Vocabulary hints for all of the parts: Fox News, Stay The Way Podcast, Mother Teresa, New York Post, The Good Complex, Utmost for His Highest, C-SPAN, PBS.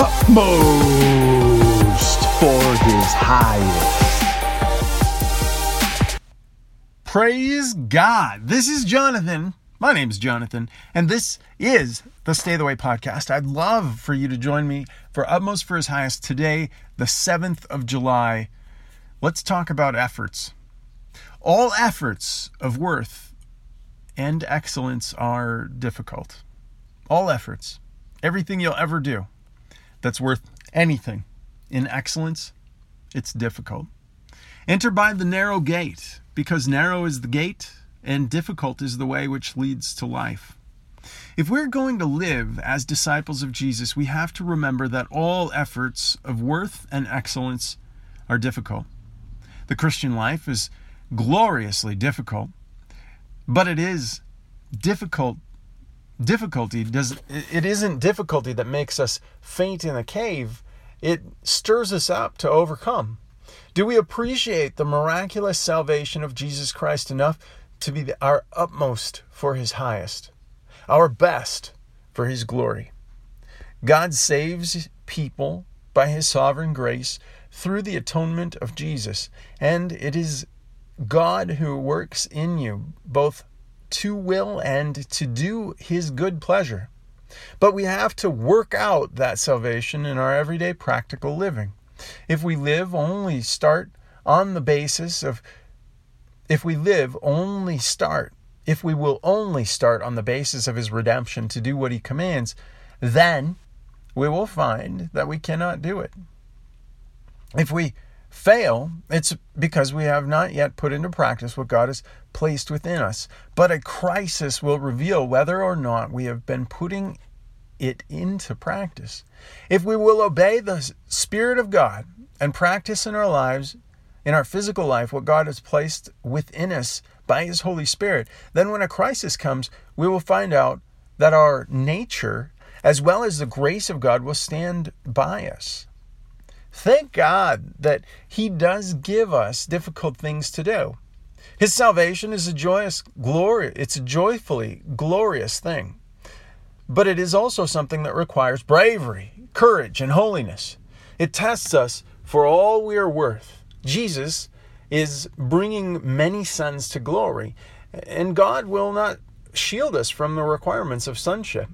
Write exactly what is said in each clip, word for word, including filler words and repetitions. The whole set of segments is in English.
utmost for His highest. Praise God. This is Jonathan. My name's Jonathan, and this is the Stay The Way Podcast. I'd love for you to join me for Utmost for His Highest today, the seventh of July. Let's talk about efforts. All efforts of worth and excellence are difficult. All efforts. Everything you'll ever do that's worth anything in excellence, it's difficult. Enter by the narrow gate, because narrow is the gate, and difficult is the way which leads to life. If we're going to live as disciples of Jesus, we have to remember that all efforts of worth and excellence are difficult. The Christian life is gloriously difficult, but it is difficult. Difficulty does it isn't difficulty that makes us faint in a cave. It stirs us up to overcome. Do we appreciate the miraculous salvation of Jesus Christ enough to be our utmost for His highest, our best for His glory? God saves people by His sovereign grace through the atonement of Jesus, and it is God who works in you both to will and to do His good pleasure. But we have to work out that salvation in our everyday practical living. If we live only start on the basis of If we live, only start, if we will only start on the basis of His redemption to do what He commands, then we will find that we cannot do it. If we fail, it's because we have not yet put into practice what God has placed within us. But a crisis will reveal whether or not we have been putting it into practice. If we will obey the Spirit of God and practice in our lives, in our physical life, what God has placed within us by His Holy Spirit, then when a crisis comes, we will find out that our nature, as well as the grace of God, will stand by us. Thank God that He does give us difficult things to do. His salvation is a joyous glory. It's a joyfully glorious thing. But it is also something that requires bravery, courage, and holiness. It tests us for all we are worth. Jesus is bringing many sons to glory, and God will not shield us from the requirements of sonship.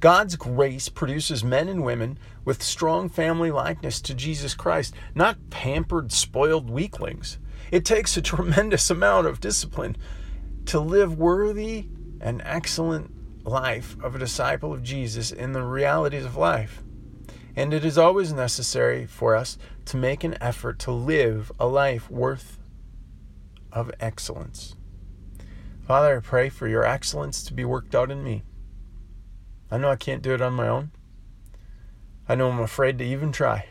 God's grace produces men and women with strong family likeness to Jesus Christ, not pampered, spoiled weaklings. It takes a tremendous amount of discipline to live worthy and excellent life of a disciple of Jesus in the realities of life. And it is always necessary for us to make an effort to live a life worth of excellence. Father, I pray for your excellence to be worked out in me. I know I can't do it on my own. I know I'm afraid to even try.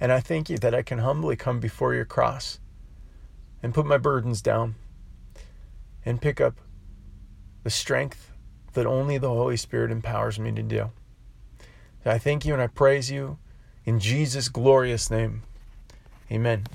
And I thank you that I can humbly come before your cross and put my burdens down and pick up the strength that only the Holy Spirit empowers me to do. I thank you and I praise you in Jesus' glorious name. Amen.